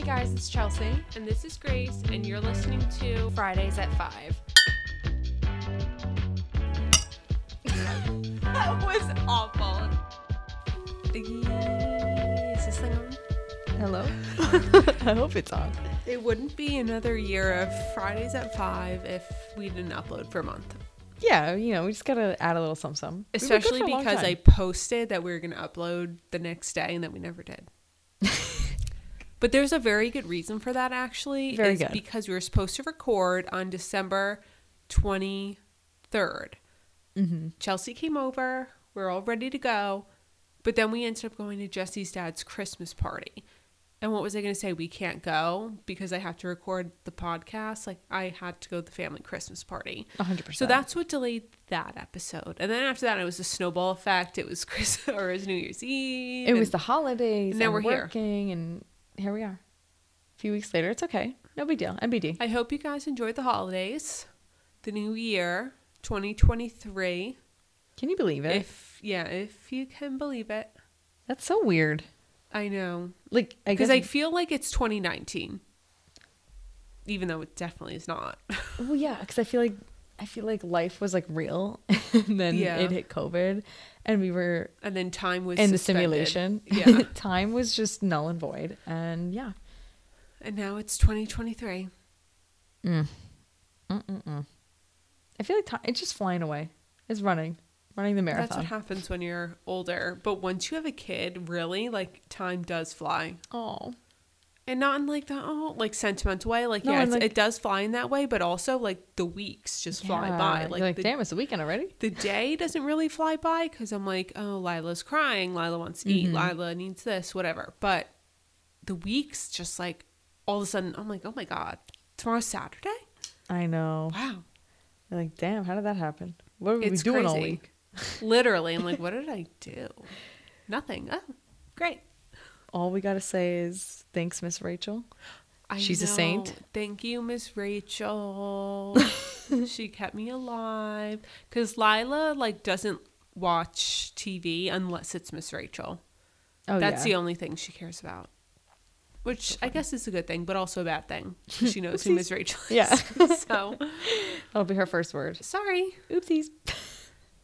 Hey guys, it's Chelsea. And this is Grace, and you're listening to Fridays at 5. That was awful. Is this thing on? Hello? I hope it's on. It wouldn't be another year of Fridays at 5 if we didn't upload for a month. Yeah, you know, we just gotta add a little something. Especially because I posted that we were gonna upload the next day and that we never did. But there's a very good reason for that, actually. Very good. Because we were supposed to record on December 23rd. Mm-hmm. Chelsea came over. We were all ready to go. But then we ended up going to Jesse's dad's Christmas party. And what was I going to say? We can't go because I have to record the podcast. Like, I had to go to the family Christmas party. 100%. So that's what delayed that episode. And then after that, it was a snowball effect. It was Christmas, or it was New Year's Eve. It was the holidays. And now we're working here. And here we are. A few weeks later. It's okay. No big deal. NBD. I hope you guys enjoyed the holidays. The new year, 2023. Can you believe it? If you can believe it. That's so weird. I know. Like, I guess. Because I feel like it's 2019. Even though it definitely is not. Well, yeah. Because I feel like life was like real. And then it hit COVID. And we were. And then time was. And the simulation. Yeah. Time was just null and void. And yeah. And now it's 2023. Mm. Mm-mm-mm. I feel like time, it's just flying away. It's running. Running the marathon. That's what happens when you're older. But once you have a kid, really, like, time does fly. Oh. And not in, like, the, sentimental way. Like, no, yeah, it does fly in that way. But also, like, the weeks just fly by. Like, damn, it's the weekend already? The day doesn't really fly by because I'm like, oh, Lila's crying. Lila wants to eat. Lila needs this, whatever. But the weeks just, like, all of a sudden, I'm like, oh, my God. Tomorrow's Saturday? I know. Wow. You're like, damn, how did that happen? What were we doing all week? Literally, I'm like, what did I do? Nothing. Oh, great. All we gotta say is thanks, Miss Rachel. She's a saint. Thank you, Miss Rachel. She kept me alive because Lila like doesn't watch TV unless it's Miss Rachel. Oh, that's the only thing she cares about, which I guess is a good thing, but also a bad thing. She knows who Miss Rachel is. Yeah, so that'll be her first word. Sorry, oopsies.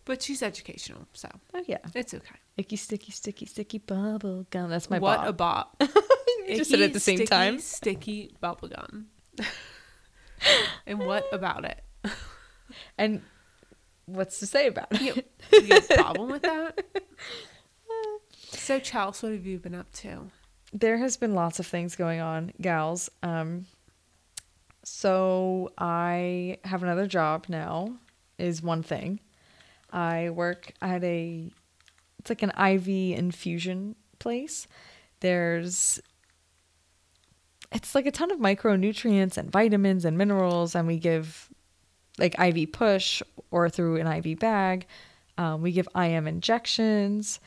But she's educational, so it's okay. Icky, sticky, sticky, sticky bubble gum. That's my bop. What a bop. You just said it at the same time. Sticky bubble gum. And what about it? And what's to say about it? You have a problem with that? So, Chels, what have you been up to? There has been lots of things going on, gals. So I have another job now, is one thing. I work at it's like an IV infusion place. It's like a ton of micronutrients and vitamins and minerals, and we give like IV push or through an IV bag. We give IM injections,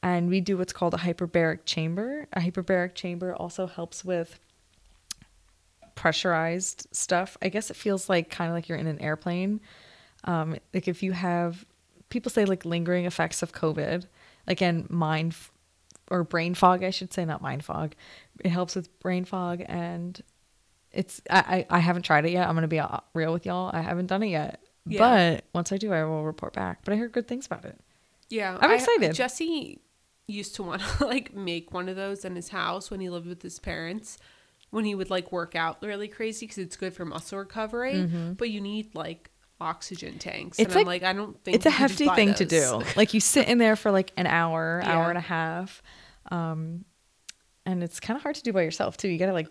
and we do what's called a hyperbaric chamber. A hyperbaric chamber also helps with pressurized stuff. I guess it feels like kind of like you're in an airplane. Like if you have... People say like lingering effects of COVID, like and brain fog, I should say, not mind fog. It helps with brain fog, and it's, I haven't tried it yet. I'm going to be real with y'all. I haven't done it yet, but once I do, I will report back. But I heard good things about it. Yeah. I'm excited. Jesse used to want to like make one of those in his house when he lived with his parents, when he would like work out really crazy because it's good for muscle recovery, but you need like oxygen tanks. It's, and like, I don't think it's a hefty thing to do. Like you sit in there for like an hour, hour and a half, and it's kind of hard to do by yourself too. You gotta like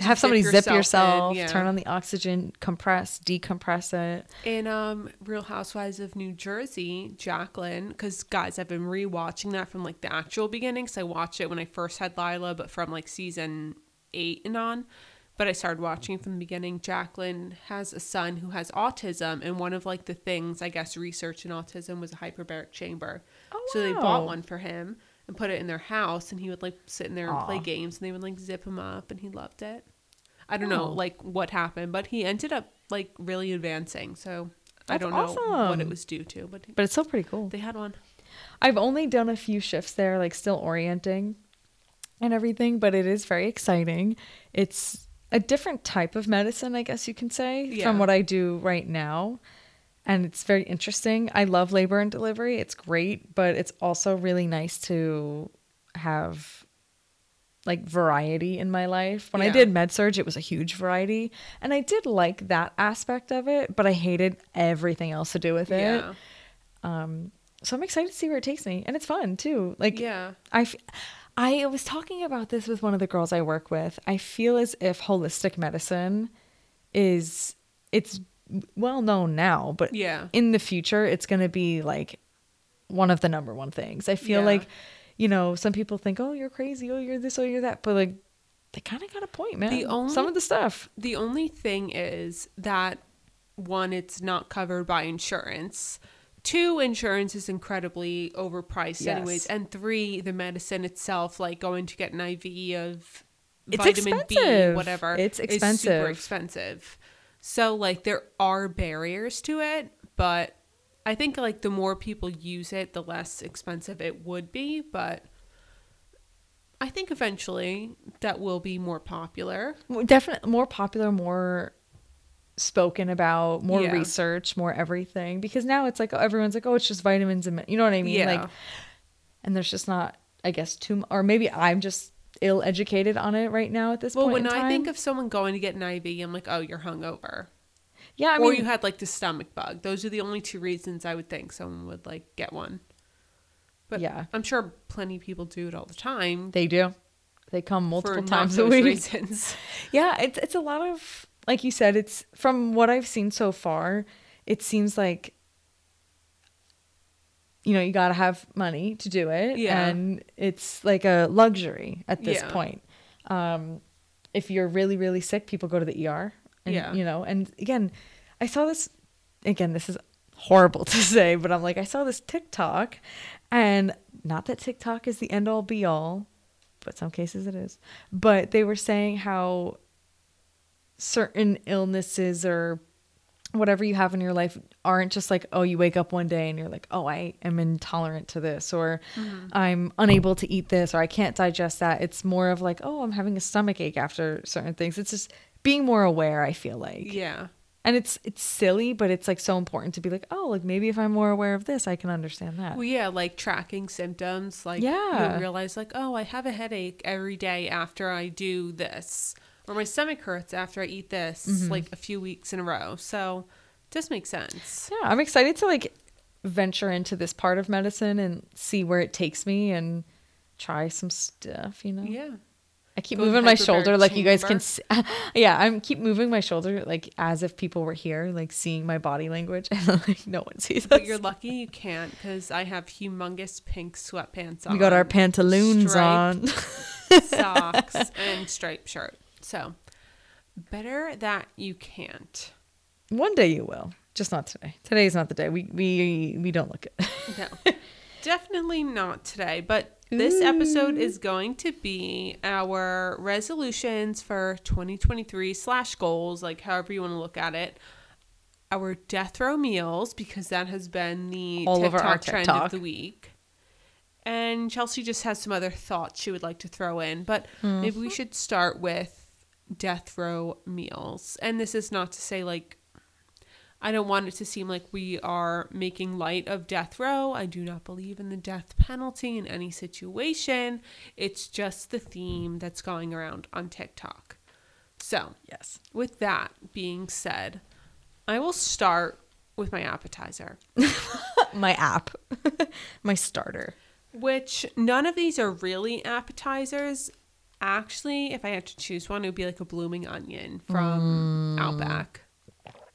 have somebody zip yourself in, turn on the oxygen, compress, decompress it. In Real Housewives of New Jersey, Jacqueline, because guys, I've been rewatching that from like the actual beginning, because I watched it when I first had Lila, but from like season 8 and on. But I started watching from the beginning. Jacqueline has a son who has autism. And one of like the things, I guess, research in autism was a hyperbaric chamber. Oh, wow. So they bought one for him and put it in their house. And he would like sit in there and play games. And they would like zip him up. And he loved it. I don't know like what happened. But he ended up like really advancing. So I don't know what it was due to. But it's still pretty cool. They had one. I've only done a few shifts there, like still orienting. and everything, but it is very exciting. It's a different type of medicine, I guess you can say, from what I do right now. And it's very interesting. I love labor and delivery. It's great, but it's also really nice to have like variety in my life. When I did med-surg, it was a huge variety. And I did like that aspect of it, but I hated everything else to do with it. Yeah. So I'm excited to see where it takes me. And it's fun too. Like, I was talking about this with one of the girls I work with. I feel as if holistic medicine is, it's well known now, but in the future, it's going to be like one of the number one things. I feel like, you know, some people think, oh, you're crazy. Oh, you're this, oh, you're that. But like, they kind of got a point, man. Some of the stuff. The only thing is that one, it's not covered by insurance. Two, insurance is incredibly overpriced anyways. And three, the medicine itself, like going to get an IV of vitamin B, whatever. It's expensive. It's super expensive. So like there are barriers to it, but I think like the more people use it, the less expensive it would be. But I think eventually that will be more popular. Definitely more popular, more spoken about, more research, more everything. Because now it's like everyone's like, oh, it's just vitamins and you know what I mean? Like, and there's just not, I guess, too, or maybe I'm just ill-educated on it right now at this point in time. Well, when I think of someone going to get an IV, I'm like, oh, you're hungover. Yeah, I mean, or you had like the stomach bug. Those are the only two reasons I would think someone would like get one. But yeah, I'm sure plenty of people do it all the time. They do. They come multiple times a week. Reasons. Yeah, it's a lot of, like you said, it's from what I've seen so far, it seems like, you know, you got to have money to do it. Yeah. And it's like a luxury at this point. If you're really, really sick, people go to the ER. And, you know, and again, I saw this, again, this is horrible to say, but I'm like, I saw this TikTok, and not that TikTok is the end all be all, but some cases it is. But they were saying how certain illnesses or whatever you have in your life aren't just like, oh, you wake up one day and you're like, oh, I am intolerant to this, or I'm unable to eat this, or I can't digest that. It's more of like, oh, I'm having a stomach ache after certain things. It's just being more aware, I feel like. Yeah. And it's silly, but it's like so important to be like, oh, like maybe if I'm more aware of this, I can understand that. Well, yeah, like tracking symptoms. Like you realize like, oh, I have a headache every day after I do this. Or my stomach hurts after I eat this, like a few weeks in a row. So it does make sense. Yeah, I'm excited to like venture into this part of medicine and see where it takes me and try some stuff, you know? Yeah. I keep moving my shoulder like you guys can see. Yeah, I keep moving my shoulder like as if people were here, like seeing my body language. And like no one sees us. But you're lucky you can't, because I have humongous pink sweatpants on. We got our pantaloons on. Socks and striped shirt. So, better that you can't. One day you will, just not today. Today is not the day. We don't look it. No, definitely not today. But this episode is going to be our resolutions for 2023/goals, like however you want to look at it. Our death row meals, because that has been the TikTok trend of the week. And Chelsea just has some other thoughts she would like to throw in, but maybe we should start with death row meals. And this is not to say like, I don't want it to seem like we are making light of death row. I do not believe in the death penalty in any situation. It's just the theme that's going around on TikTok. So yes, with that being said, I will start with my appetizer. My starter. Which none of these are really appetizers. Actually, if I had to choose one, it would be like a blooming onion from Outback.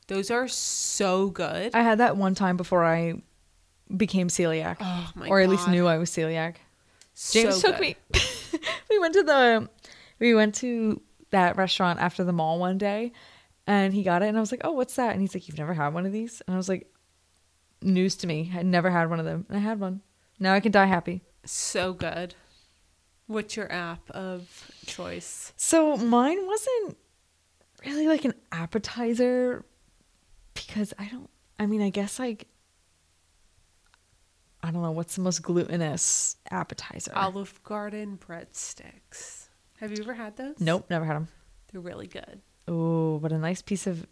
Those are so good. I had that one time before I became celiac. Oh my God. Or at least knew I was celiac. James took me. We went to that restaurant after the mall one day, and he got it, and I was like, oh, what's that? And he's like, you've never had one of these? And I was like, news to me. I'd never had one of them. And I had one. Now I can die happy. So good. What's your app of choice? So mine wasn't really like an appetizer, because I guess like I don't know, what's the most glutinous appetizer? Olive Garden breadsticks. Have you ever had those? Nope, never had them. They're really good. Oh, but a nice piece of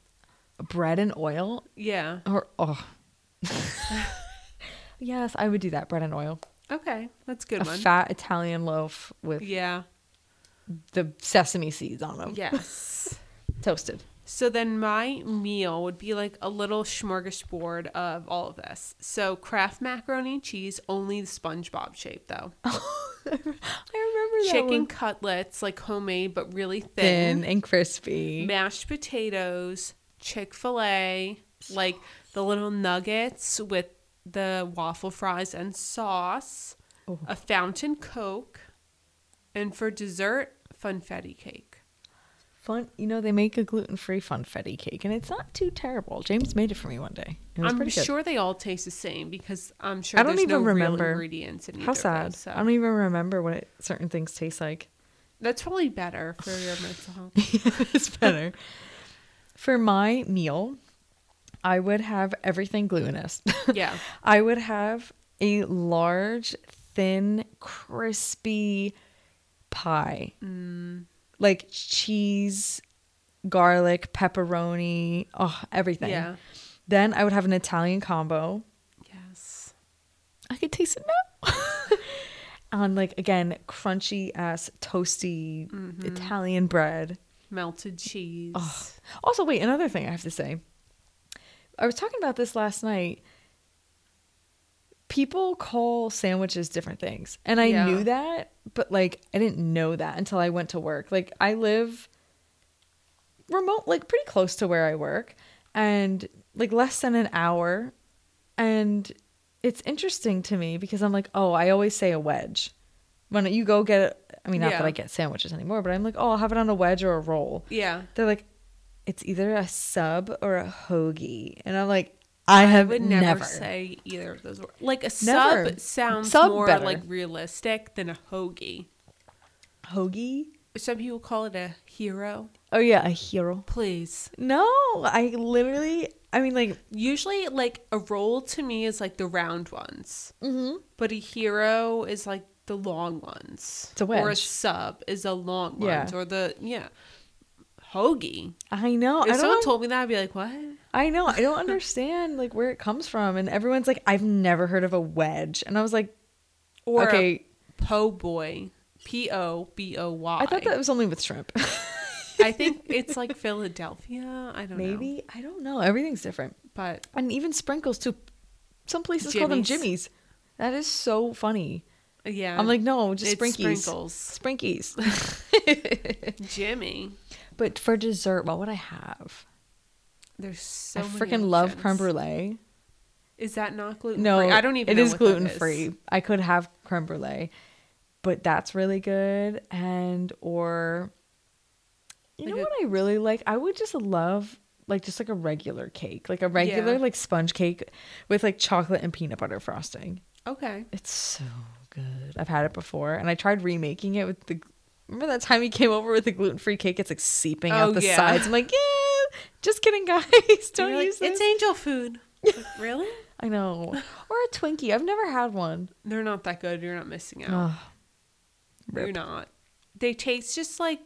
bread and oil. Yeah. Or oh. Yes, I would do that. Bread and oil. Okay, that's a good one. A fat Italian loaf with the sesame seeds on them. Yes. Toasted. So then my meal would be like a little smorgasbord of all of this. So Kraft macaroni and cheese, only the SpongeBob shape though. Oh, I remember that Chicken cutlets, like homemade but really thin. Thin and crispy. Mashed potatoes, Chick-fil-A, like the little nuggets with the waffle fries and sauce. Oh. A fountain Coke. And for dessert, funfetti cake. You know, they make a gluten-free funfetti cake, and it's not too terrible. James made it for me one day. It was pretty good. I'm sure they all taste the same because I'm sure there's no real ingredients in either. How sad. So. I don't even remember what certain things taste like. That's probably better for your mental health. It's better. For my meal, I would have everything glutinous. Yeah. I would have a large, thin, crispy pie. Mm. Like cheese, garlic, pepperoni, oh, everything. Yeah. Then I would have an Italian combo. Yes. I could taste it now. On like, again, crunchy ass, toasty Italian bread. Melted cheese. Oh. Also, wait, another thing I have to say. I was talking about this last night. People call sandwiches different things. And I knew that, but like I didn't know that until I went to work. Like I live remote, like pretty close to where I work, and like less than an hour. And it's interesting to me because I'm like, oh, I always say a wedge. When you go get it, I mean, not that I get sandwiches anymore, but I'm like, oh, I'll have it on a wedge or a roll. Yeah. They're like, it's either a sub or a hoagie. And I'm like, I would never say either of those words. Like a sub sounds more better. Like realistic than a hoagie. Hoagie? Some people call it a hero. Oh yeah, a hero. Please. No, usually like a roll to me is like the round ones. Mm-hmm. But a hero is like the long ones. It's a wedge. Or a sub is a long ones. Or the, hoagie. I know. If someone told me that, I'd be like, what? I know. I don't understand like where it comes from. And everyone's like, I've never heard of a wedge. And I was like, or okay. Po' boy. P-O-B-O-Y. I thought that was only with shrimp. I think it's like Philadelphia. I don't know. Maybe. I don't know. Everything's different. But. And even sprinkles too. Some places call them jimmies. That is so funny. Yeah. I'm like, no, just sprinkles. Sprinkies. Jimmy. But for dessert, what would I have? There's so many options. I freaking love creme brulee. Is that not gluten-free? No, I don't even know what that is. It is gluten-free. I could have creme brulee, but that's really good. And or, you know what I really like? I would just love like just like a regular cake, like a regular like sponge cake with like chocolate and peanut butter frosting. Okay. It's so good. I've had it before, and I tried remaking it with the. Remember that time you came over with the gluten-free cake? It's like seeping out the sides. I'm like, yeah, just kidding, guys. Don't use this. It's angel food. Like, really? I know. Or a Twinkie. I've never had one. They're not that good. You're not missing out. You're not. They taste just like...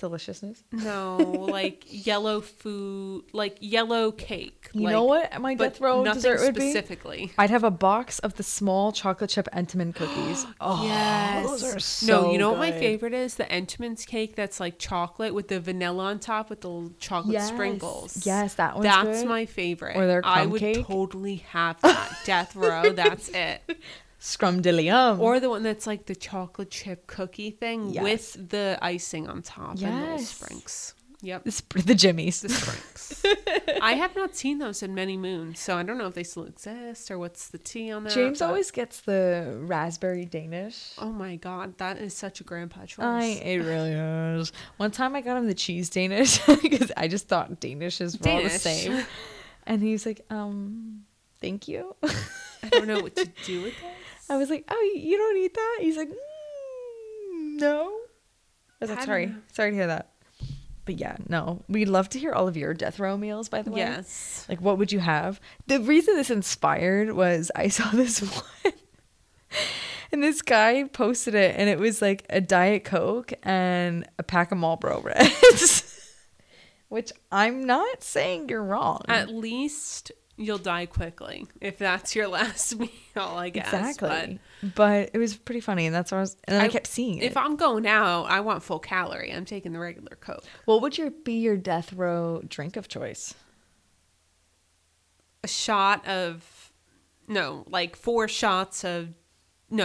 Deliciousness? No, like yellow food, like yellow cake. You know what my death row dessert would be? Specifically. I'd have a box of the small chocolate chip Entenmann cookies. Oh, yes. Those are so good. No, you know what my favorite is? The Entenmann's cake that's like chocolate with the vanilla on top with the little chocolate sprinkles. Yes, that one's good. That's my favorite. Or their crumb cake. I would totally have that. Death row, that's it. Scrum-de-lium. Or the one that's like the chocolate chip cookie thing with the icing on top and little sprinks. Yep. The jimmies. The sprinks. I have not seen those in many moons, so I don't know if they still exist or what's the tea on that. James always gets the raspberry Danish. Oh my God, that is such a grandpa choice. It really is. One time I got him the cheese Danish because I just thought Danishes were all the same. And he's like, thank you. I don't know what to do with that. I was like, oh, you don't eat that? He's like, no. I was like, sorry to hear that. But yeah, no, we'd love to hear all of your death row meals, by the way. Yes. Like, what would you have? The reason this inspired was I saw this one and this guy posted it, and it was like a Diet Coke and a pack of Marlboro Reds, which I'm not saying you're wrong. At least you'll die quickly if that's your last meal, I guess. Exactly. But it was pretty funny, and that's what I was. And then I kept seeing it. If I'm going out, I want full calorie. I'm taking the regular Coke. What would be your death row drink of choice? Two shots of Don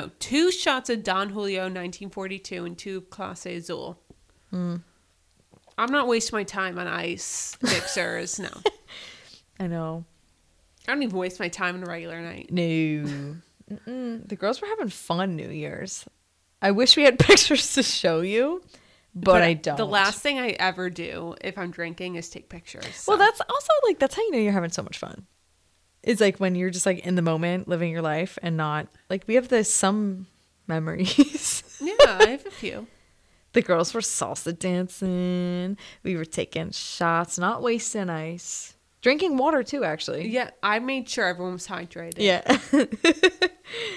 Julio 1942 and two of Clase Azul. Mm. I'm not wasting my time on ice mixers. No. I know. I don't even waste my time on a regular night. No. The girls were having fun New Year's. I wish we had pictures to show you, but I don't. The last thing I ever do if I'm drinking is take pictures. So. Well, that's also like, that's how you know you're having so much fun. It's like when you're just like in the moment living your life and not like, we have some memories. Yeah, I have a few. The girls were salsa dancing. We were taking shots, not wasting ice. Drinking water, too, actually. Yeah, I made sure everyone was hydrated. Yeah.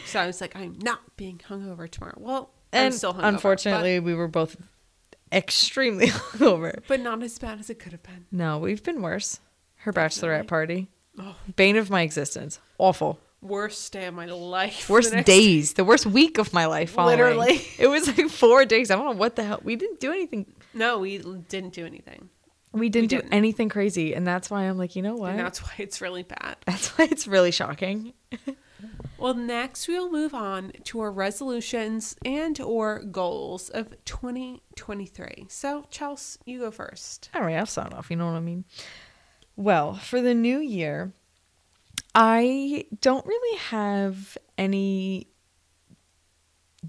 So I was like, I'm not being hungover tomorrow. Well, I'm still hungover. Unfortunately, we were both extremely hungover. But not as bad as it could have been. No, we've been worse. Her bachelorette party. Oh. Bane of my existence. Awful. Worst day of my life. Worst days. The worst week of my life following. Literally. It was like 4 days. I don't know what the hell. We didn't do anything. No, we didn't do anything. We didn't do anything crazy, and that's why I'm like, you know what? And that's why it's really bad. That's why it's really shocking. Well, next we'll move on to our resolutions and or goals of 2023. So, Chelsea, you go first. All right, I'll sign off. You know what I mean? Well, for the new year, I don't really have any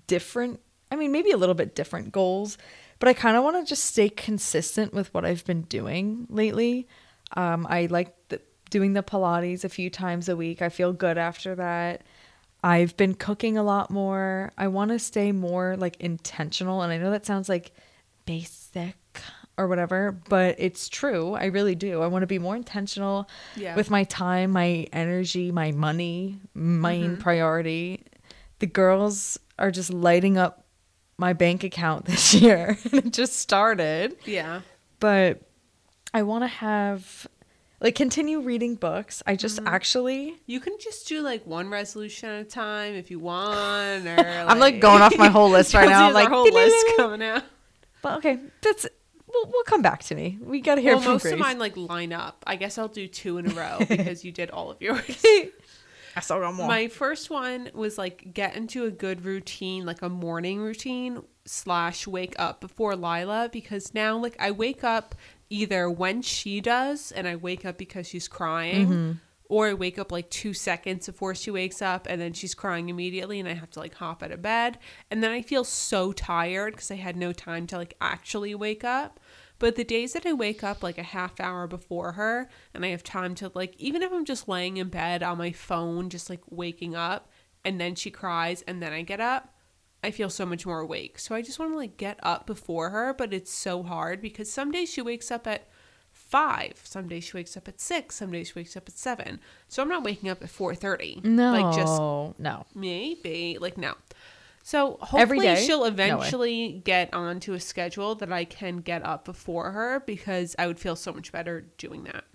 different, I mean, maybe a little bit different goals. But I kind of want to just stay consistent with what I've been doing lately. I like doing the Pilates a few times a week. I feel good after that. I've been cooking a lot more. I want to stay more like intentional. And I know that sounds like basic or whatever, but it's true. I really do. I want to be more intentional with my time, my energy, my money, main priority. The girls are just lighting up my bank account this year. It just started. Yeah. But I want to have, like, continue reading books. I just actually. You can just do, like, one resolution at a time if you want. Or I'm, like, going off my whole list right now. I'm like, whole list coming out. Well, okay. That's. We'll come back to me. We got to hear from Grace. Most of mine, like, line up. I guess I'll do two in a row because you did all of yours. My first one was like get into a good routine, like a morning routine / wake up before Lila, because now like I wake up either when she does and I wake up because she's crying or I wake up like 2 seconds before she wakes up and then she's crying immediately and I have to like hop out of bed and then I feel so tired because I had no time to like actually wake up. But the days that I wake up like a half hour before her and I have time to like, even if I'm just laying in bed on my phone, just like waking up and then she cries and then I get up, I feel so much more awake. So I just want to like get up before her, but it's so hard because some days she wakes up at 5, some days she wakes up at 6, some days she wakes up at 7. So I'm not waking up at 4:30. No. Like just no. Maybe like no. So hopefully she'll eventually get onto a schedule that I can get up before her because I would feel so much better doing that.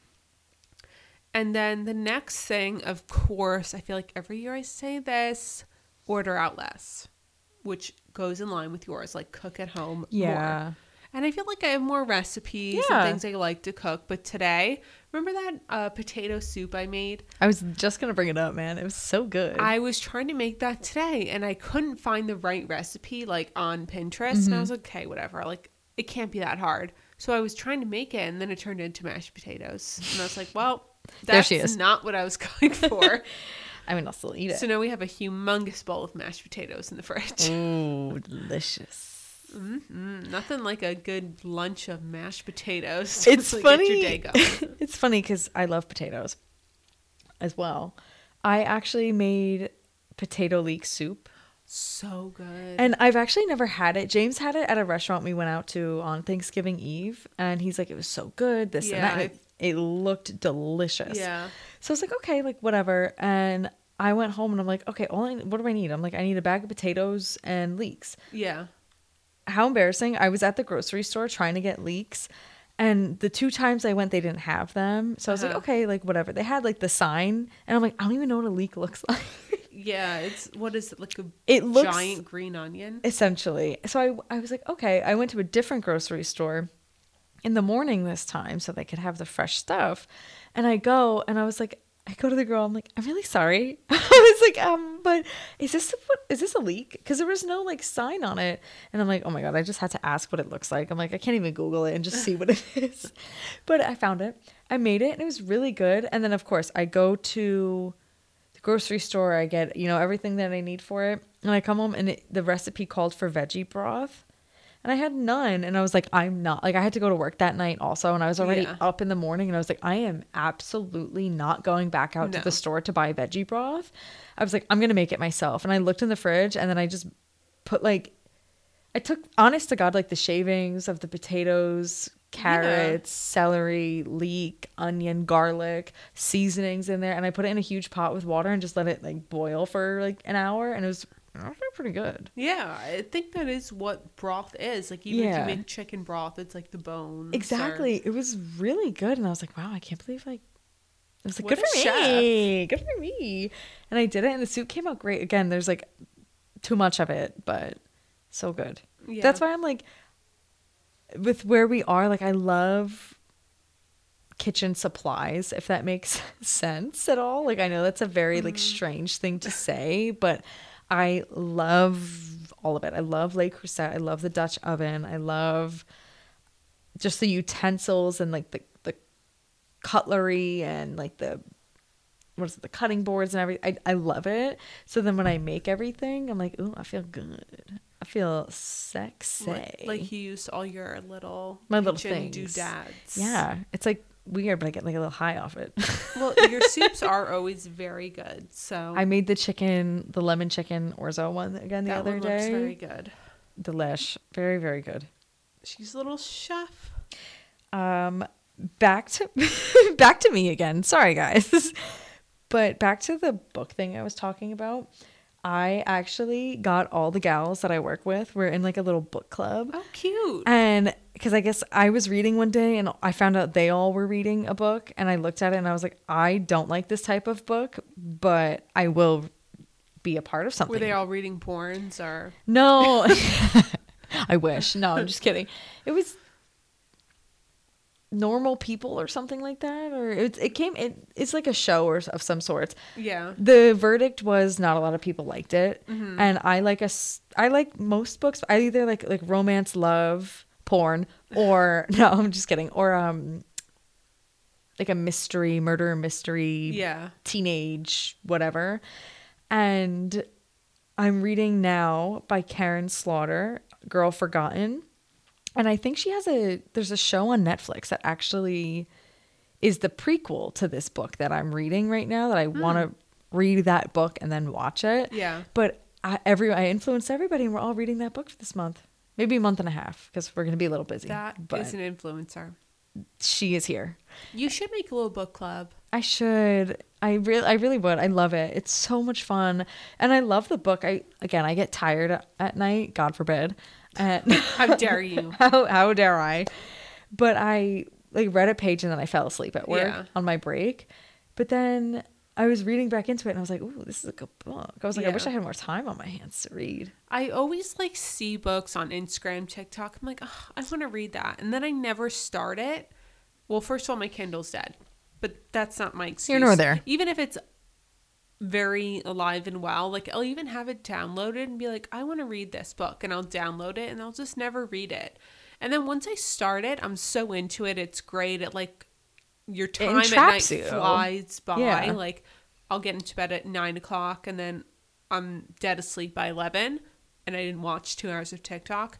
And then the next thing, of course, I feel like every year I say this, order out less, which goes in line with yours, like cook at home more. And I feel like I have more recipes and things I like to cook. But today, remember that potato soup I made? I was just going to bring it up, man. It was so good. I was trying to make that today and I couldn't find the right recipe like on Pinterest. And I was like, okay, whatever. Like it can't be that hard. So I was trying to make it and then it turned into mashed potatoes. And I was like, well, that's not what I was going for. I mean, I'll still eat it. So now we have a humongous bowl of mashed potatoes in the fridge. Oh, delicious. Mm-hmm. Nothing like a good lunch of mashed potatoes. It's like funny. Get your day going. It's funny because I love potatoes as well. I actually made potato leek soup. So good. And I've actually never had it. James had it at a restaurant we went out to on Thanksgiving Eve. And he's like, it was so good, this and that. And it looked delicious. Yeah. So I was like, okay, like whatever. And I went home and I'm like, okay, what do I need? I'm like, I need a bag of potatoes and leeks. Yeah. How embarrassing. I was at the grocery store trying to get leeks. And the two times I went, they didn't have them. So I was like, okay, like whatever. They had like the sign. And I'm like, I don't even know what a leek looks like. Yeah, it's, what is it, like a giant green onion? Essentially. So I was like, okay. I went to a different grocery store in the morning this time so they could have the fresh stuff. And I go and I was like, I go to the girl. I'm like, I'm really sorry. I was like, but is this a leak? Because there was no like sign on it. And I'm like, oh my God, I just had to ask what it looks like. I'm like, I can't even Google it and just see what it is. But I found it. I made it and it was really good. And then of course I go to the grocery store. I get, everything that I need for it. And I come home and the recipe called for veggie broth. And I had none. And I was like, I'm not. Like, I had to go to work that night also. And I was already up in the morning. And I was like, I am absolutely not going back out to the store to buy veggie broth. I was like, I'm going to make it myself. And I looked in the fridge. And then I just put, like, I took, honest to God, like, the shavings of the potatoes, carrots, celery, leek, onion, garlic, seasonings in there. And I put it in a huge pot with water and just let it, like, boil for, like, an hour. And it was pretty good. Yeah, I think that is what broth is. Like, even if you make chicken broth, it's like the bones. Exactly. It was really good. And I was like, wow, I can't believe, like, it was like, what, good for me. Good for me. And I did it. And the soup came out great. Again, there's like too much of it, but so good. Yeah. That's why I'm like, with where we are, like, I love kitchen supplies, if that makes sense at all. Like, I know that's a very like strange thing to say, but I love all of it. I love Le Creuset. I love the Dutch oven. I love just the utensils and like the cutlery and like the cutting boards and everything. I love it. So then when I make everything, I'm like, ooh, I feel good. I feel sexy. Like you used all your little things. Doodads. Yeah. It's like weird, but I get like a little high off it. Well, your soups are always very good. So I made the lemon chicken orzo one again the other day. Looks very good. Delish. Very, very good. She's a little chef. Back to me again. Sorry, guys. But back to the book thing I was talking about. I actually got all the gals that I work with. We're in like a little book club. Oh, cute. And because I guess I was reading one day and I found out they all were reading a book, and I looked at it and I was like, I don't like this type of book, but I will be a part of something. Were they all reading porns or? No. I wish. No, I'm just kidding. It was normal people or something like that, or it's like a show or of some sorts. Yeah, the verdict was not a lot of people liked it. And I like most books. I either like romance, love, porn, or no, I'm just kidding, or like a mystery, murder mystery, teenage whatever. And I'm reading now by Karin Slaughter, Girl, Forgotten. And I think she has there's a show on Netflix that actually is the prequel to this book that I'm reading right now, that I want to read that book and then watch it. Yeah. But I influenced everybody, and we're all reading that book for this month. Maybe a month and a half, because we're going to be a little busy. That is an influencer. She is here. You should make a little book club. I should. I really would. I love it. It's so much fun. And I love the book. I get tired at night. God forbid. How dare you? How dare I? But I like read a page and then I fell asleep at work on my break. But then I was reading back into it and I was like, ooh, this is a good book. I was like, I wish I had more time on my hands to read. I always like see books on Instagram, TikTok. I'm like, oh, I want to read that. And then I never start it. Well, first of all, my Kindle's dead. But that's not my excuse. Here nor there. Even if it's very alive and well, like I'll even have it downloaded and be like, I want to read this book, and I'll download it and I'll just never read it. And then once I start it, I'm so into it. It's great. It like your time at night flies by. Yeah. Like I'll get into bed at 9:00 and then I'm dead asleep by 11, and I didn't watch 2 hours of TikTok,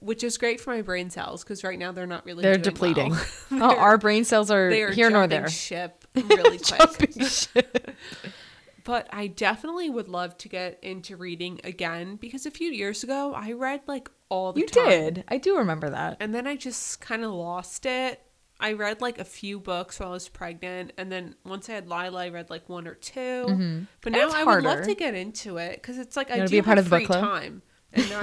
which is great for my brain cells, because right now they're not really. They're depleting. Well. Our brain cells are here nor there. Ship really quick. But I definitely would love to get into reading again, because a few years ago I read like all the time. You did. I do remember that. And then I just kind of lost it. I read like a few books while I was pregnant. And then once I had Lila, I read like one or two. Mm-hmm. But now I would love to get into it, because it's like I do have free time. And now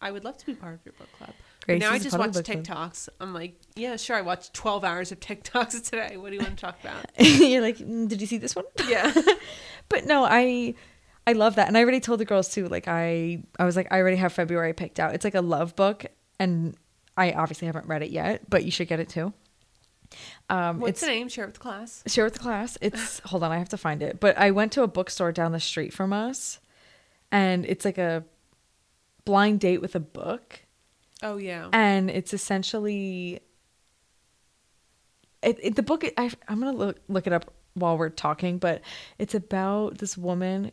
I would love to be part of your book club. Grace, now I just watch TikToks. I'm like, yeah, sure. I watched 12 hours of TikToks today. What do you want to talk about? You're like, did you see this one? Yeah. But no, I love that. And I already told the girls too. Like I was like, I already have February picked out. It's like a love book. And I obviously haven't read it yet, but you should get it too. What's the name? Share with the class. Share with the class. It's, hold on, I have to find it. But I went to a bookstore down the street from us. And it's like a blind date with a book. Oh yeah. And it's essentially the book. I'm going to look it up while we're talking, but it's about this woman.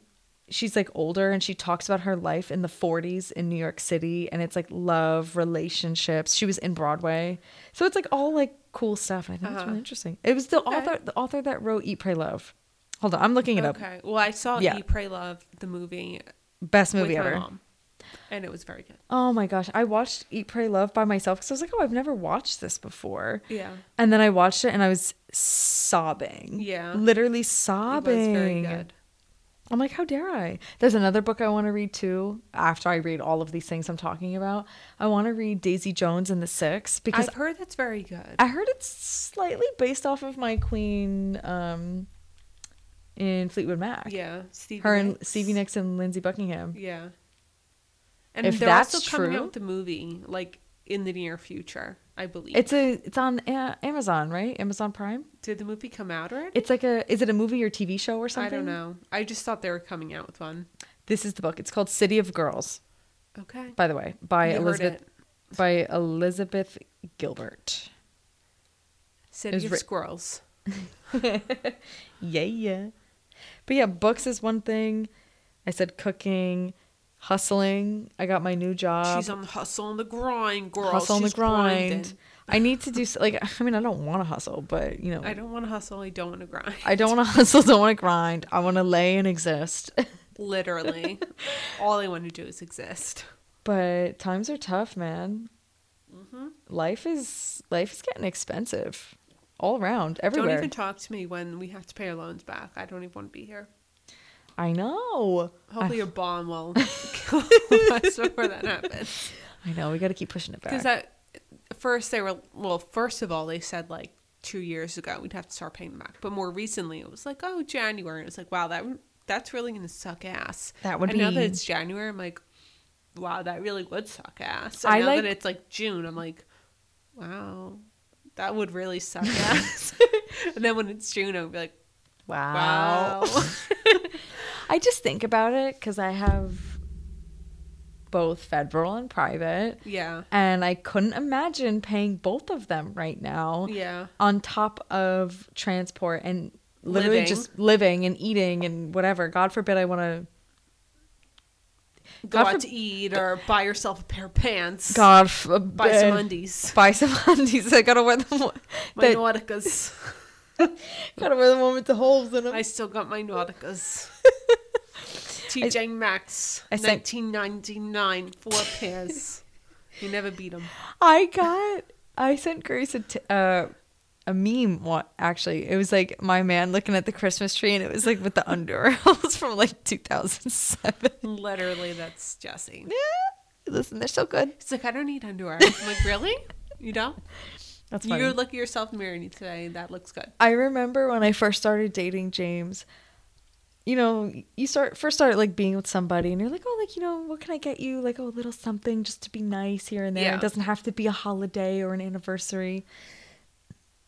She's like older and she talks about her life in the 40s in New York City. And it's like love, relationships. She was in Broadway. So it's like all like cool stuff. And I think it's really interesting. It was the author that wrote Eat, Pray, Love. Hold on. I'm looking it up. Okay. Well, I saw Eat, Pray, Love, the movie. Best movie ever. Mom. And it was very good. Oh my gosh. I watched Eat, Pray, Love by myself because I was like, oh, I've never watched this before. Yeah. And then I watched it and I was sobbing. Yeah. Literally sobbing. It was very good. I'm like, how dare I? There's another book I want to read too. After I read all of these things I'm talking about, I want to read Daisy Jones and the Six, because I've heard that's very good. I heard it's slightly based off of My Queen in Fleetwood Mac. Yeah. Stevie Nicks and Lindsey Buckingham. Yeah. And if they're that's also coming out with the movie, like in the near future, I believe. It's on Amazon, right? Amazon Prime. Did the movie come out already? It's like is it a movie or TV show or something? I don't know. I just thought they were coming out with one. This is the book. It's called City of Girls. Okay. By the way, by Elizabeth Gilbert. City of Squirrels. Yeah. But yeah, books is one thing. I said cooking. Hustling. I got my new job. She's on the hustle and the grind, girl. Hustle and the grind. Grinding. I need to do, I don't want to hustle, but, you know. I don't want to hustle. I don't want to grind. I don't want to hustle. Don't want to grind. I want to lay and exist. Literally. All I want to do is exist. But times are tough, man. Mm-hmm. Life is getting expensive all around, everywhere. Don't even talk to me when we have to pay our loans back. I don't even want to be here. I know. Hopefully your bond will kill us before that happens. I know. We got to keep pushing it back. Because first of all, they said like 2 years ago we'd have to start paying them back. But more recently, it was like, oh, January. It was like, wow, that's really going to suck ass. That would be. Now that it's January, I'm like, wow, that really would suck ass. And now that it's like June, I'm like, wow, that would really suck ass. And then when it's June, I'll be like, wow. I just think about it because I have both federal and private. Yeah. And I couldn't imagine paying both of them right now. Yeah. On top of transport and literally just living and eating and whatever. God forbid I want to go out to eat or buy yourself a pair of pants. God forbid. Buy some undies. I got to wear them. My Nauticas. Gotta wear them on with the holes in them. I still got my Nauticas. TJ Maxx, 1999, 4 pairs. You never beat them. I sent Grace a meme. What? Actually, it was like my man looking at the Christmas tree, and it was like with the underoos from like 2007. Literally, that's Jesse. Yeah. Listen, they're so good. It's like, I don't need underwear. I'm like, really? You don't? That's funny. You look at yourself in the mirror today, and that looks good. I remember when I first started dating James, you know, you start like being with somebody and you're like, oh, like, you know, what can I get you? Like, oh, a little something just to be nice here and there. Yeah. It doesn't have to be a holiday or an anniversary.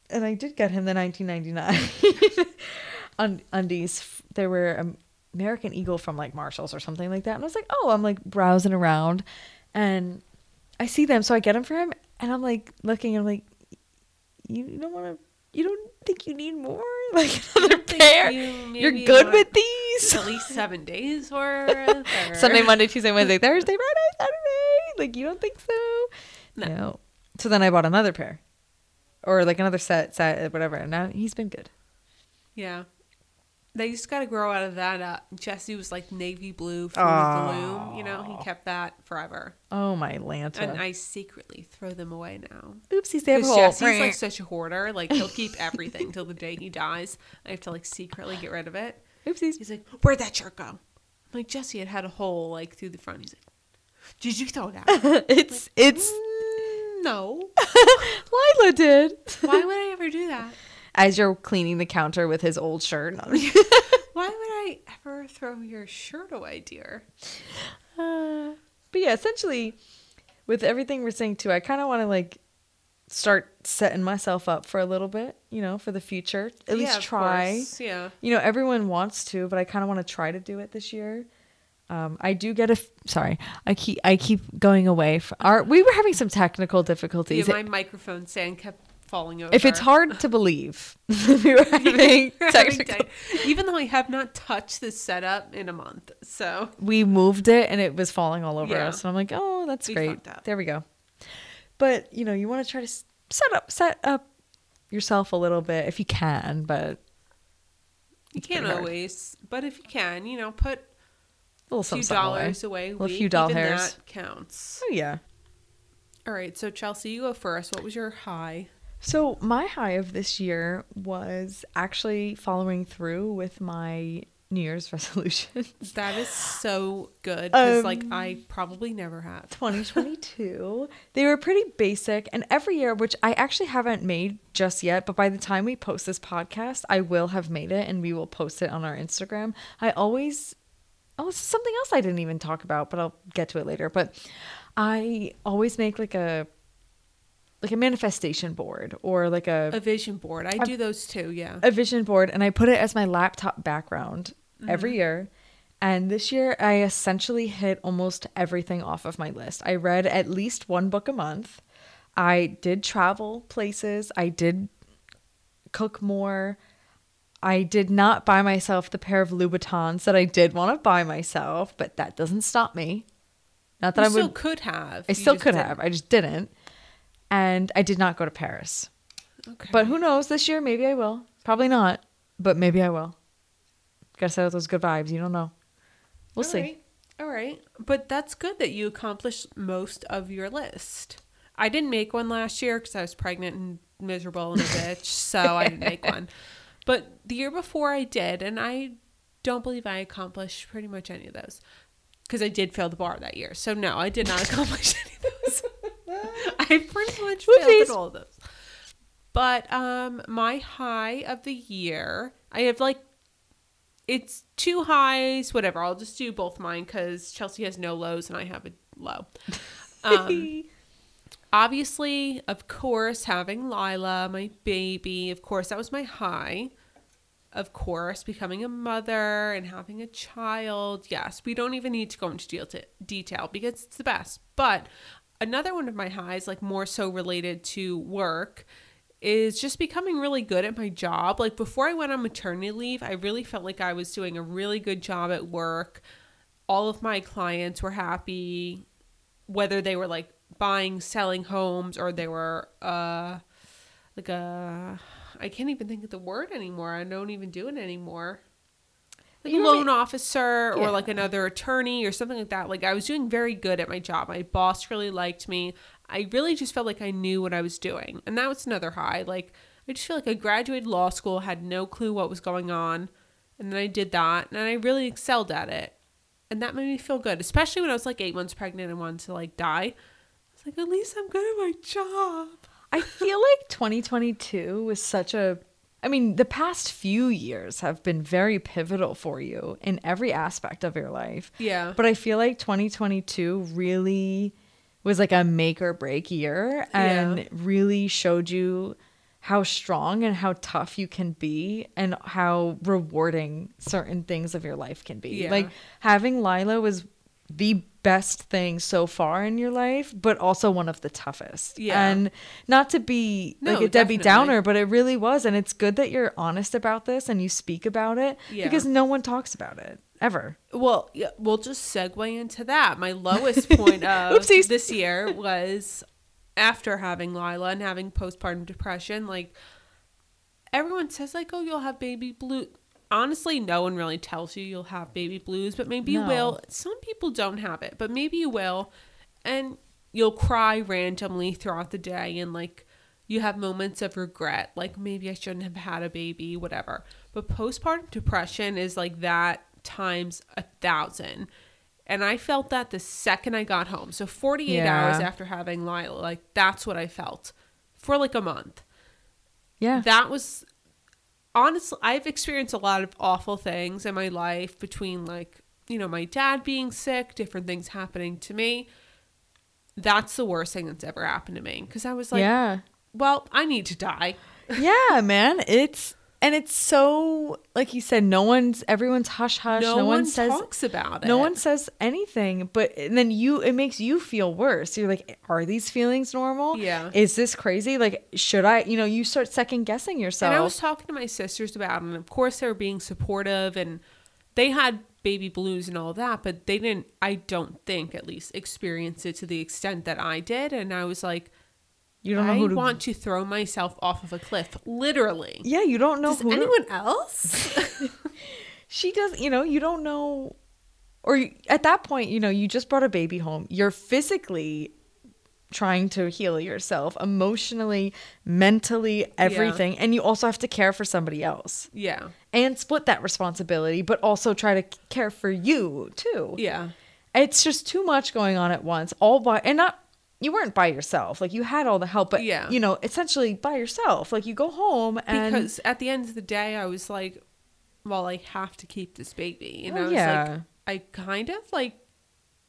And I did get him the 1999 undies. They were American Eagle from like Marshalls or something like that. And I was like, oh, I'm like browsing around and I see them. So I get them for him and I'm like looking and I'm like, you don't think you need more? Like another pair? You're good with these? At least 7 days worth? Sunday, Monday, Tuesday, Wednesday, Thursday, Friday, Saturday. Like, you don't think so? No. So then I bought another pair. Or like another set, whatever. And now he's been good. Yeah. They just got to grow out of that. Jesse was like navy blue from the loom. You know, he kept that forever. Oh, my Lanta. And I secretly throw them away now. Oopsie, they have a hole. Jesse's like such a hoarder. Like, he'll keep everything till the day he dies. I have to like secretly get rid of it. Oopsies. He's like, where'd that shirt go? I'm like, Jesse had a hole like through the front. He's like, did you throw it out? No. Lila did. Why would I ever do that? As you're cleaning the counter with his old shirt. Why would I ever throw your shirt away, dear? But yeah, essentially, with everything we're saying too, I kind of want to like start setting myself up for a little bit, you know, for the future. At least try. Course. Yeah. You know, everyone wants to, but I kind of want to try to do it this year. I do get I keep going away. We were having some technical difficulties. Yeah, my microphone stand kept falling over. If it's hard to believe, we were having technical. Even though I have not touched this setup in a month, so we moved it and it was falling all over us. And I'm like, oh, that's great. There we go. But you know, you want to try to set up yourself a little bit if you can, but you can't always. But if you can, you know, put a few dollars away. A few dollars. That counts. Oh yeah. All right, so Chelsea, you go first. What was your high? So my high of this year was actually following through with my New Year's resolutions. That is so good because I probably never have. 2022. They were pretty basic, and every year, which I actually haven't made just yet, but by the time we post this podcast, I will have made it and we will post it on our Instagram. This is something else I didn't even talk about, but I'll get to it later. But I always make like a manifestation board or like a vision board. I do those too. Yeah. A vision board. And I put it as my laptop background every year. And this year I essentially hit almost everything off of my list. I read at least one book a month. I did travel places. I did cook more. I did not buy myself the pair of Louboutins that I did want to buy myself, but that doesn't stop me. Not that I still could have. I still could have. I just didn't. And I did not go to Paris. Okay. But who knows? This year, maybe I will. Probably not. But maybe I will. Gotta set out those good vibes. You don't know. We'll see. Right. All right. But that's good that you accomplished most of your list. I didn't make one last year because I was pregnant and miserable and a bitch. So I didn't make one. But the year before I did. And I don't believe I accomplished pretty much any of those. Because I did fail the bar that year. So no, I did not accomplish any of those. I pretty much failed at all of those. But my high of the year, I have like, it's two highs, whatever. I'll just do both mine because Chelsea has no lows and I have a low. Obviously, of course, having Lila, my baby, of course, that was my high. Of course, becoming a mother and having a child. Yes, we don't even need to go into detail because it's the best. But another one of my highs, like more so related to work, is just becoming really good at my job. Like before I went on maternity leave, I really felt like I was doing a really good job at work. All of my clients were happy, whether they were like buying, selling homes, or they were I can't even think of the word anymore. I don't even do it anymore. Like a loan officer or like another attorney or something like that. Like I was doing very good at my job. My boss really liked me. I really just felt like I knew what I was doing. And that was another high. Like I just feel like I graduated law school, had no clue what was going on. And then I did that and I really excelled at it. And that made me feel good, especially when I was like 8 months pregnant and wanted to like die. I was like, at least I'm good at my job. I feel like 2022 was such a... I mean, the past few years have been very pivotal for you in every aspect of your life. Yeah. But I feel like 2022 really was like a make or break year and really showed you how strong and how tough you can be and how rewarding certain things of your life can be. Yeah. Like having Lila was the best thing so far in your life, but also one of the toughest. Yeah. And not to be like a Debbie Downer, but it really was. And it's good that you're honest about this and you speak about it because no one talks about it ever. Well, we'll just segue into that. My lowest point of Oopsies. This year was after having Lila and having postpartum depression. Like everyone says like, oh, you'll have baby blue. honestly, no one really tells you you'll have baby blues, but maybe you will. Some people don't have it, but maybe you will. And you'll cry randomly throughout the day, and like you have moments of regret, like maybe I shouldn't have had a baby, whatever. But postpartum depression is like that times 1,000. And I felt that the second I got home. So 48 hours after having Lila, like that's what I felt for like a month. Yeah. That was honestly, I've experienced a lot of awful things in my life between like, you know, my dad being sick, different things happening to me. That's the worst thing that's ever happened to me. Cause I was like, well, I need to die. Yeah, man. And it's so, like you said, everyone's hush hush. No one talks about it. No one says anything. But then it makes you feel worse. You're like, are these feelings normal? Yeah. Is this crazy? Like, should I, you start second guessing yourself. And I was talking to my sisters about it. And of course they were being supportive and they had baby blues and all that, but they didn't, I don't think at least experience it to the extent that I did. And I was like, I want to throw myself off of a cliff, literally. Yeah, you don't know. Does anyone else? She does. You don't know. Or at that point, you just brought a baby home. You're physically trying to heal yourself, emotionally, mentally, everything, and you also have to care for somebody else. Yeah, and split that responsibility, but also try to care for you too. Yeah, it's just too much going on at once. You weren't by yourself. Like, you had all the help, but, essentially by yourself. Like, you go home and... Because at the end of the day, I was like, well, I have to keep this baby. And I kind of,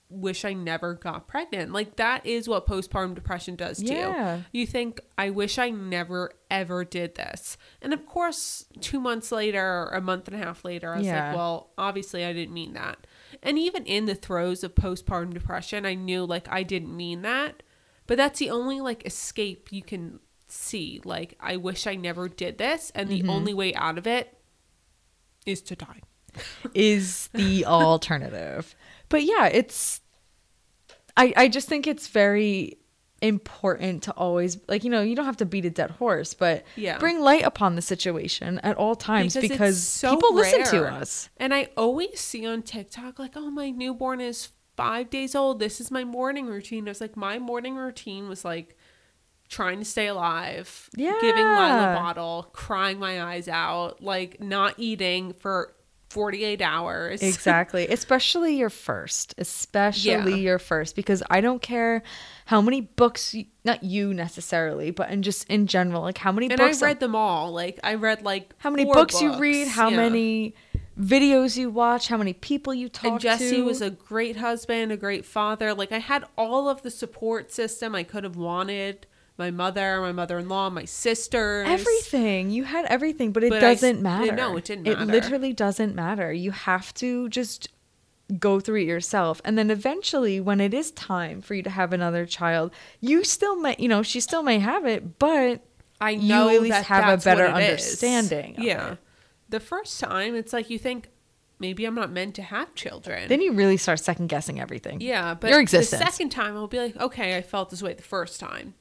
wish I never got pregnant. Like, that is what postpartum depression does to you. You think, I wish I never, ever did this. And, of course, 2 months later, or a month and a half later, I was like, well, obviously, I didn't mean that. And even in the throes of postpartum depression, I knew I didn't mean that, but that's the only escape you can see. Like, I wish I never did this. And the only way out of it is to die. Is the alternative. But I just think it's very important to always you don't have to beat a dead horse, but bring light upon the situation at all times, because so people rare. Listen to us. And I always see on TikTok oh, my newborn is 5 days old, this is my morning routine. I was like, my morning routine was trying to stay alive, giving Lila a bottle, crying my eyes out, not eating for 48 hours. Exactly. Especially your first, because I don't care how many books, not you necessarily, but just in general, how many and books. And I read them all. I read how many books you read, how many videos you watch, how many people you talk to. And Jesse was a great husband, a great father. I had all of the support system I could have wanted. My mother, my mother-in-law, my sisters. Everything. You had everything, but doesn't matter. No, it didn't matter. It literally doesn't matter. You have to just go through it yourself. And then eventually, when it is time for you to have another child, you still may, she still may have it, but I know you at least have a better understanding. Yeah. The first time, it's you think, maybe I'm not meant to have children. Then you really start second-guessing everything. Yeah, but your existence. The second time, I'll be okay, I felt this way the first time.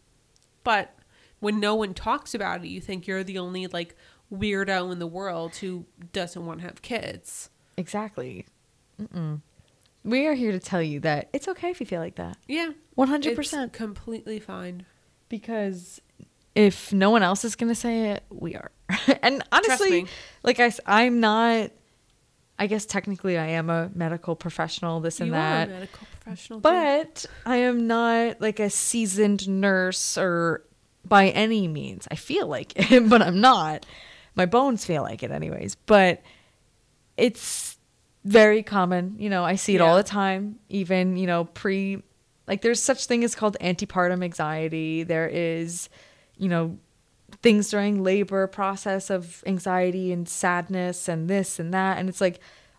But when no one talks about it, you think you're the only weirdo in the world who doesn't want to have kids. Exactly. We are here to tell you that it's okay if you feel like that. Yeah. 100%. It's completely fine. Because if no one else is going to say it, we are. And honestly, I'm not... I guess technically I am a medical professional, this and that. You are a medical professional. But too. I am not a seasoned nurse or by any means. I feel like it, but I'm not. My bones feel like it anyways. But it's very common. I see it all the time. Even, there's such thing as called antepartum anxiety. There is, things during labor process of anxiety and sadness and this and that. And it's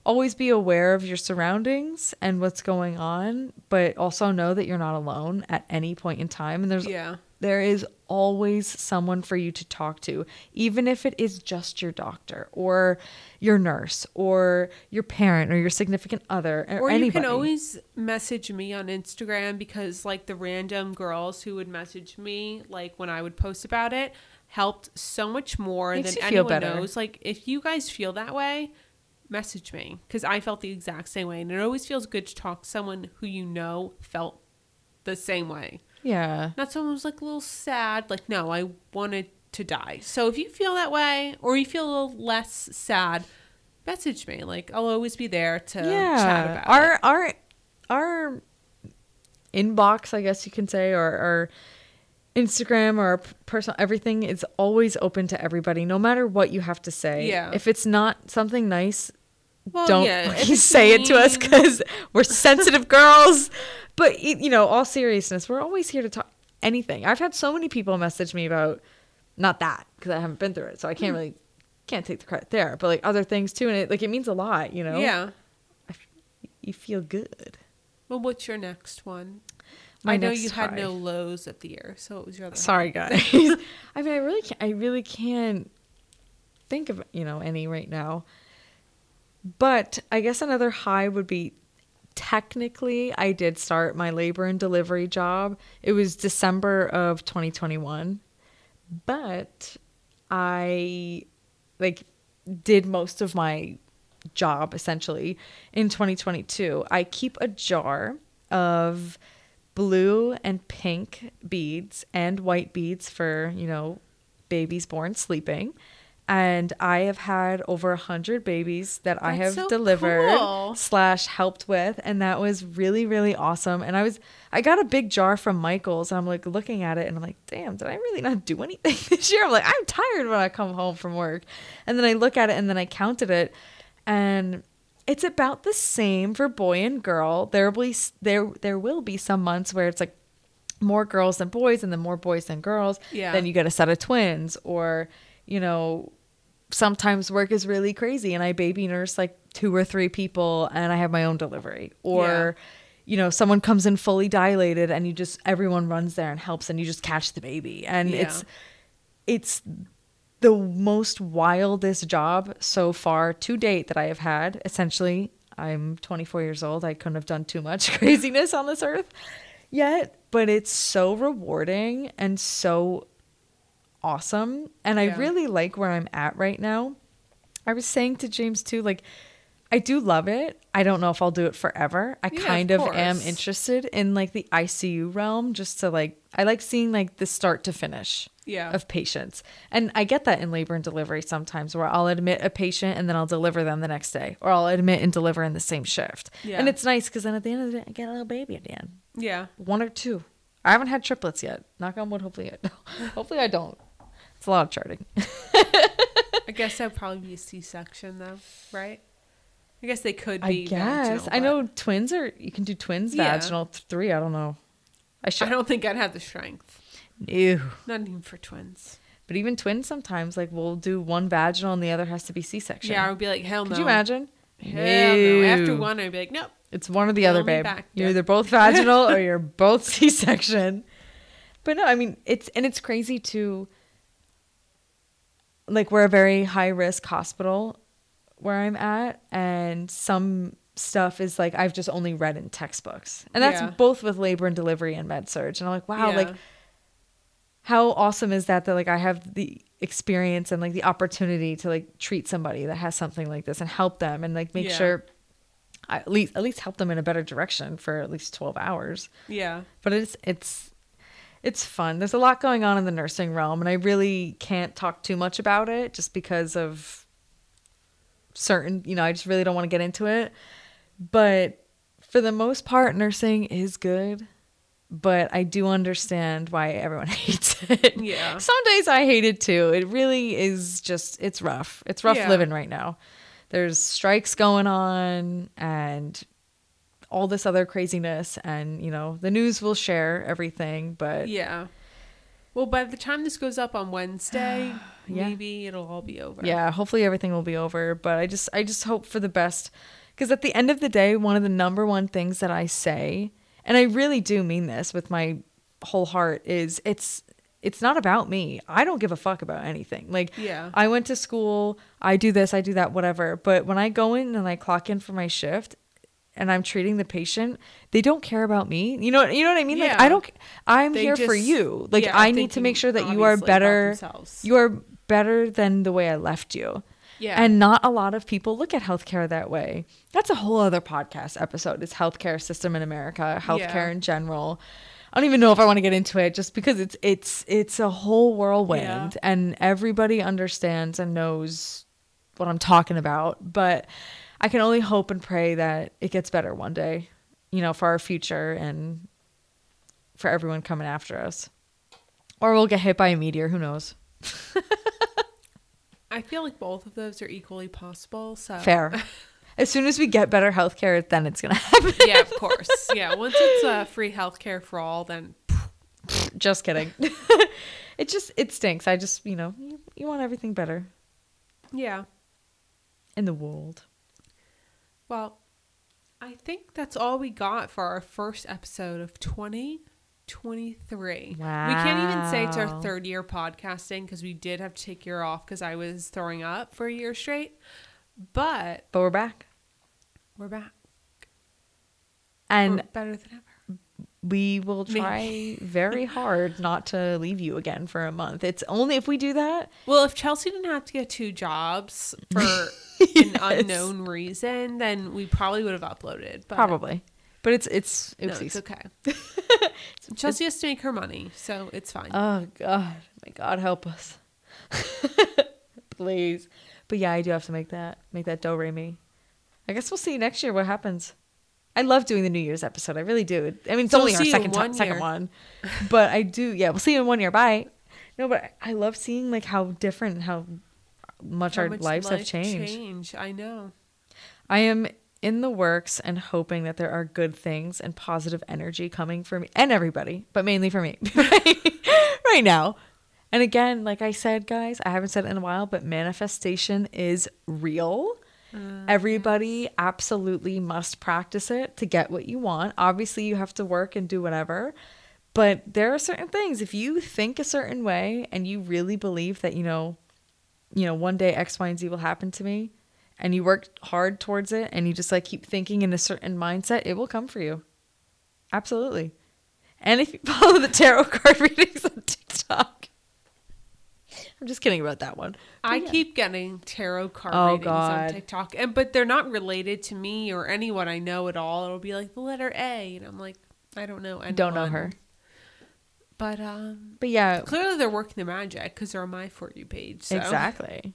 always be aware of your surroundings and what's going on, but also know that you're not alone at any point in time. And there is always someone for you to talk to, even if it is just your doctor or your nurse or your parent or your significant other or anybody. You can always message me on Instagram, because the random girls who would message me when I would post about it, helped so much more than anyone knows. Like, if you guys feel that way, message me, because I felt the exact same way. And it always feels good to talk to someone who you know felt the same way. Yeah. Not someone who's like a little sad. Like, no, I wanted to die. So if you feel that way, or you feel a little less sad, message me. Like, I'll always be there to chat about it. Our inbox, I guess you can say, or our Instagram or our personal, everything is always open to everybody, no matter what you have to say. Yeah. If it's not something nice, don't say it to us, because we're sensitive girls. But, you know, all seriousness, we're always here to talk anything. I've had so many people message me about, not that, because I haven't been through it, so I can't take the credit there, but like other things too. And it means a lot, you know? Yeah. You feel good. Well, what's your next one? I know you had no lows at the year, so it was your other. Sorry, guys. I mean, I really can't think of, you know, any right now. But I guess another high would be, technically, I did start my labor and delivery job. It was December of 2021, but I did most of my job essentially in 2022. I keep a jar of blue and pink beads and white beads for, you know, babies born sleeping. And I have had over 100 babies that I have delivered / helped with. And that was really, really awesome. And I got a big jar from Michael's. And I'm like looking at it and I'm like, damn, did I really not do anything this year? I'm like, I'm tired when I come home from work. And then I look at it and then I counted it. And it's about the same for boy and girl. There will be some months where it's like more girls than boys, and then more boys than girls. Yeah. Then you get a set of twins, or, you know, sometimes work is really crazy and I baby nurse like 2 or 3 people and I have my own delivery. Or, you know, someone comes in fully dilated and everyone runs there and helps and you just catch the baby. And it's the most wildest job so far to date that I have had. Essentially, I'm 24 years old. I couldn't have done too much craziness on this earth yet, but it's so rewarding and so awesome. And I really like where I'm at right now. I was saying to James too, like, I do love it. I don't know if I'll do it forever. I kind of am interested in like the ICU realm, just to like, I like seeing like the start to finish of patients. And I get that in labor and delivery sometimes, where I'll admit a patient and then I'll deliver them the next day, or I'll admit and deliver in the same shift. Yeah. And it's nice, because then at the end of the day, I get a little baby at the end. Yeah. 1 or 2. I haven't had triplets yet. Knock on wood. Hopefully I don't. It's a lot of charting. I guess that'd probably be a C-section though, right? I guess they could be. I guess vaginal, I know twins are. You can do twins vaginal 3. I don't know. I don't think I'd have the strength. No, not even for twins. But even twins, sometimes like we'll do one vaginal and the other has to be C-section. Yeah, I would be like, hell no. Could you imagine? Hell no. After one, I'd be like, nope. It's one or the other, babe. You're either both vaginal or you're both C-section. But no, I mean, it's crazy too. Like, we're a very high risk hospital where I'm at, and some stuff is like I've just only read in textbooks, and that's both with labor and delivery and med surg. And I'm like, wow, like how awesome is that like I have the experience and like the opportunity to like treat somebody that has something like this and help them and like make sure I at least help them in a better direction for at least 12 hours. Yeah, but it's fun. There's a lot going on in the nursing realm, and I really can't talk too much about it just because of certain, you know, I just really don't want to get into it. But for the most part, nursing is good, but I do understand why everyone hates it. Yeah. Some days I hate it too. It really is just, it's rough. It's rough living right now. There's strikes going on and all this other craziness, and, you know, the news will share everything, but well, by the time this goes up on Wednesday, maybe it'll all be over. Yeah, hopefully everything will be over. But I just hope for the best. Because at the end of the day, one of the number one things that I say, and I really do mean this with my whole heart, is it's not about me. I don't give a fuck about anything. Like, I went to school, I do this, I do that, whatever. But when I go in and I clock in for my shift, and I'm treating the patient, they don't care about me. You know what I mean? Yeah. Like, I'm they here just, for you. Like, yeah, I need to make sure that you are better. You are better than the way I left you. Yeah. And not a lot of people look at healthcare that way. That's a whole other podcast episode. It's healthcare system in America, healthcare in general. I don't even know if I want to get into it just because it's a whole whirlwind and everybody understands and knows what I'm talking about. But I can only hope and pray that it gets better one day, for our future and for everyone coming after us. Or we'll get hit by a meteor. Who knows? I feel like both of those are equally possible. So fair. As soon as we get better healthcare, then it's going to happen. Yeah, of course. Yeah. Once it's free healthcare for all, then just kidding. It stinks. I just, you want everything better. Yeah. In the world. Well, I think that's all we got for our first episode of 2023. Wow. We can't even say it's our third year podcasting because we did have to take a year off because I was throwing up for a year straight. But we're back. We're back. And we're better than ever. We will try very hard not to leave you again for a month. It's only if we do that. Well, if Chelsea didn't have to get two jobs for an unknown reason, then we probably would have uploaded. But probably. But it's okay. Chelsea has to make her money, so it's fine. Oh, God. My God, help us. Please. But yeah, I do have to make that do-re-mi. I guess we'll see next year what happens. I love doing the New Year's episode. I really do. I mean, it's only our second one. But I do. Yeah, we'll see you in 1 year. Bye. No, but I love seeing like how different and how much our lives have changed. I know. I am in the works and hoping that there are good things and positive energy coming for me and everybody, but mainly for me right now. And again, like I said, guys, I haven't said it in a while, but manifestation is real. Everybody absolutely must practice it to get what you want. Obviously, you have to work and do whatever, but there are certain things. If you think a certain way and you really believe that, one day X, Y, and Z will happen to me, and you work hard towards it and you just like keep thinking in a certain mindset, it will come for you. Absolutely. And if you follow the tarot card readings on TikTok, I'm just kidding about that one. I keep getting tarot card readings on TikTok, but they're not related to me or anyone I know at all. It'll be like the letter A, and I'm like, I don't know anyone. Don't know her. But yeah, clearly they're working the magic because they're on my For You page. So. Exactly.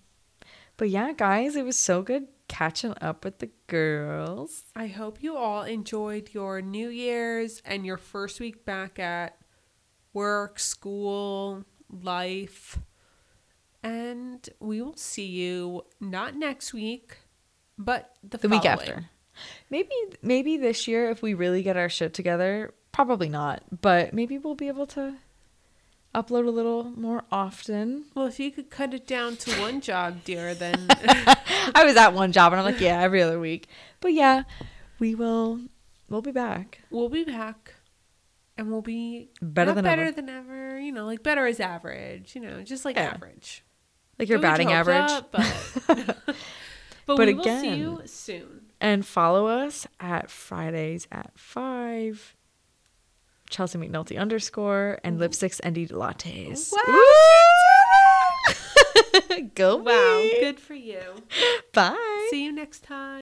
But yeah, guys, it was so good catching up with the girls. I hope you all enjoyed your New Year's and your first week back at work, school, life. And we will see you not next week, but the week after. Maybe this year, if we really get our shit together, probably not. But maybe we'll be able to upload a little more often. Well, if you could cut it down to one job, dear, then. I was at one job and I'm like, yeah, every other week. But yeah, we'll be back. We'll be back. And we'll be better than ever. Like better is average, just like average. Like your batting average. Up, but we again, will see you soon. And follow us at Fridays at 5. Chelsea McNulty _. And lipsticks and eat lattes. Wow. Go wow. Me. Good for you. Bye. See you next time.